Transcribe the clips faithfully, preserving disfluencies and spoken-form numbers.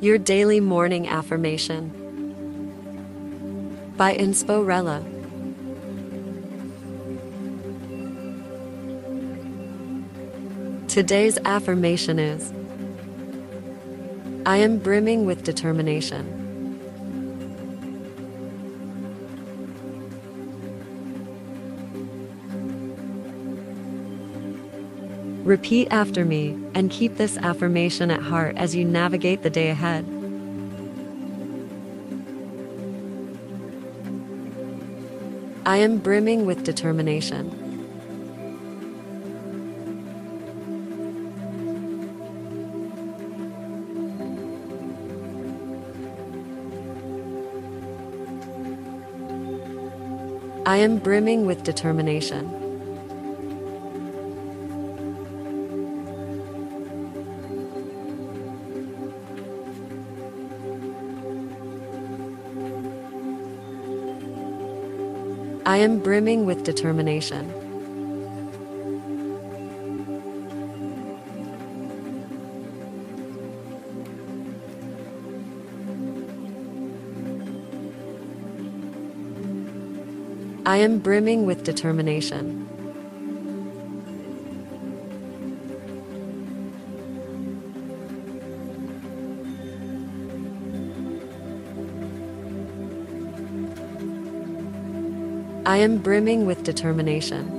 Your Daily Morning Affirmation by Insporella. Today's affirmation is, I am brimming with determination. Repeat after me, and keep this affirmation at heart as you navigate the day ahead. I am brimming with determination. I am brimming with determination. I am brimming with determination. I am brimming with determination. I am brimming with determination.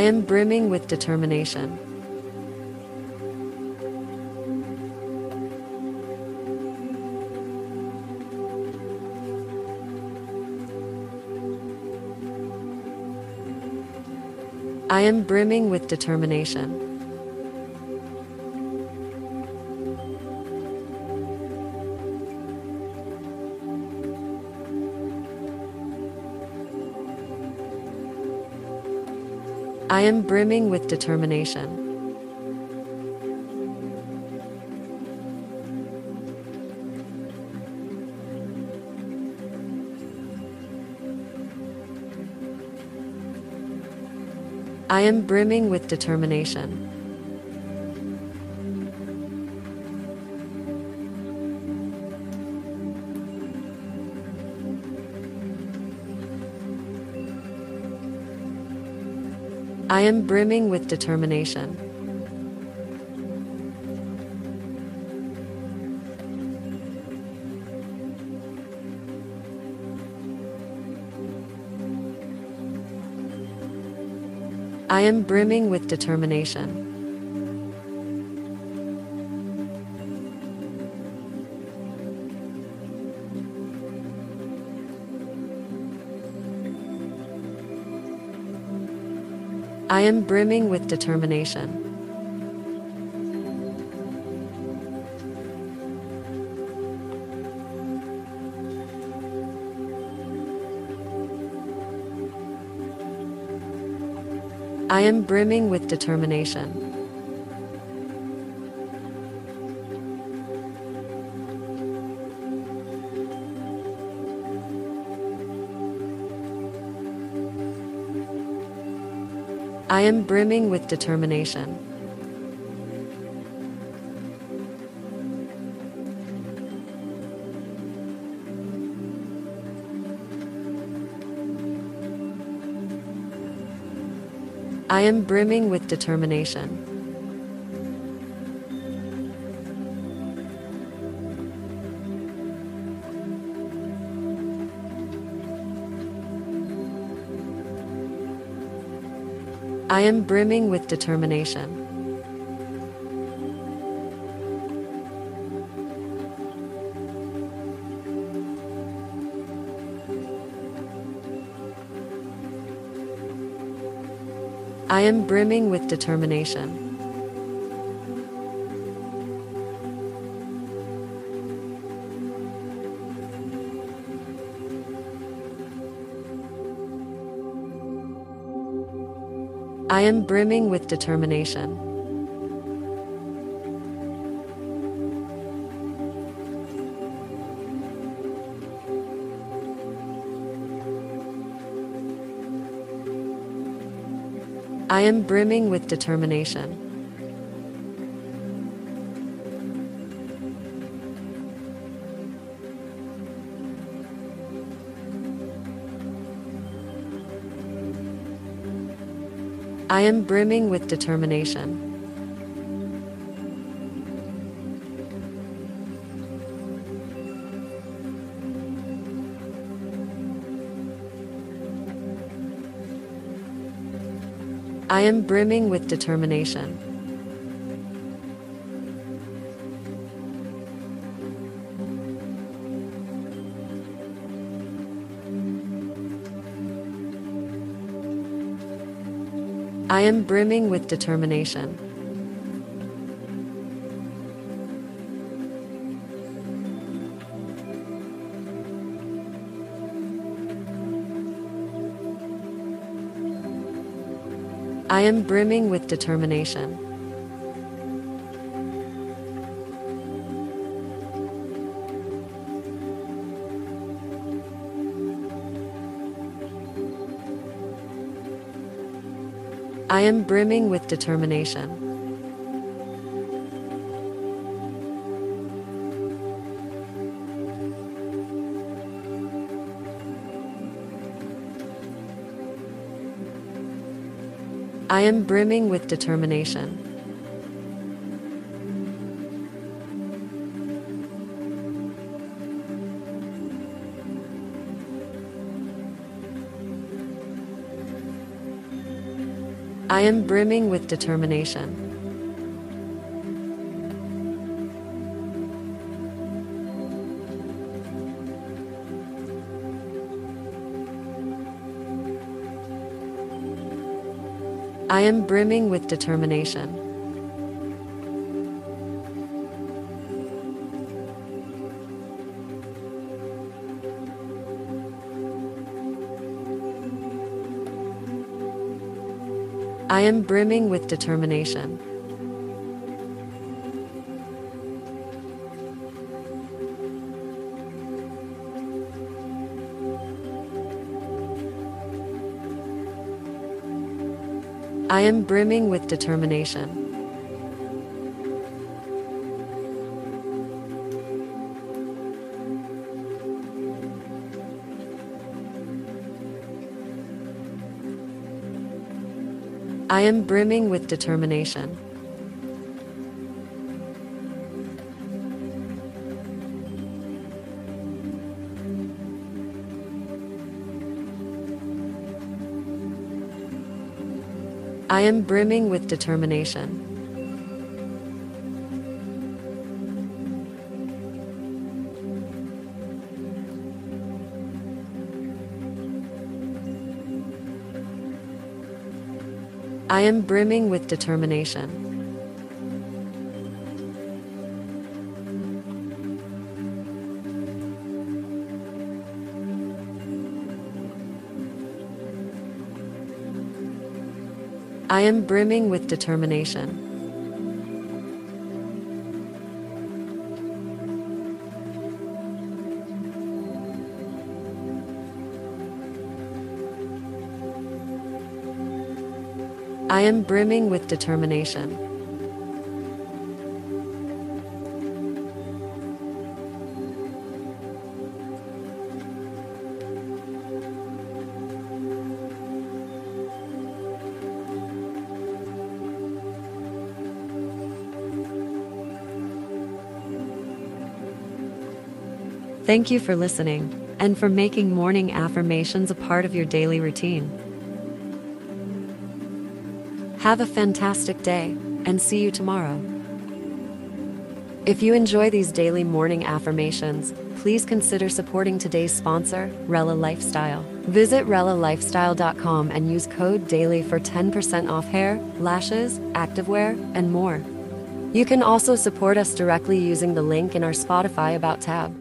I am brimming with determination. I am brimming with determination. I am brimming with determination. I am brimming with determination. I am brimming with determination. I am brimming with determination. I am brimming with determination. I am brimming with determination. I am brimming with determination. I am brimming with determination. I am brimming with determination. I am brimming with determination. I am brimming with determination. I am brimming with determination. I am brimming with determination. I am brimming with determination. I am brimming with determination. I am brimming with determination. I am brimming with determination. I am brimming with determination. I am brimming with determination. I am brimming with determination. I am brimming with determination. I am brimming with determination. I am brimming with determination. I am brimming with determination. I am brimming with determination. I am brimming with determination. I am brimming with determination. Thank you for listening, and for making morning affirmations a part of your daily routine. Have a fantastic day, and see you tomorrow. If you enjoy these daily morning affirmations, please consider supporting today's sponsor, Rella Lifestyle. Visit rella lifestyle dot com and use code DAILY for ten percent off hair, lashes, activewear, and more. You can also support us directly using the link in our Spotify About tab.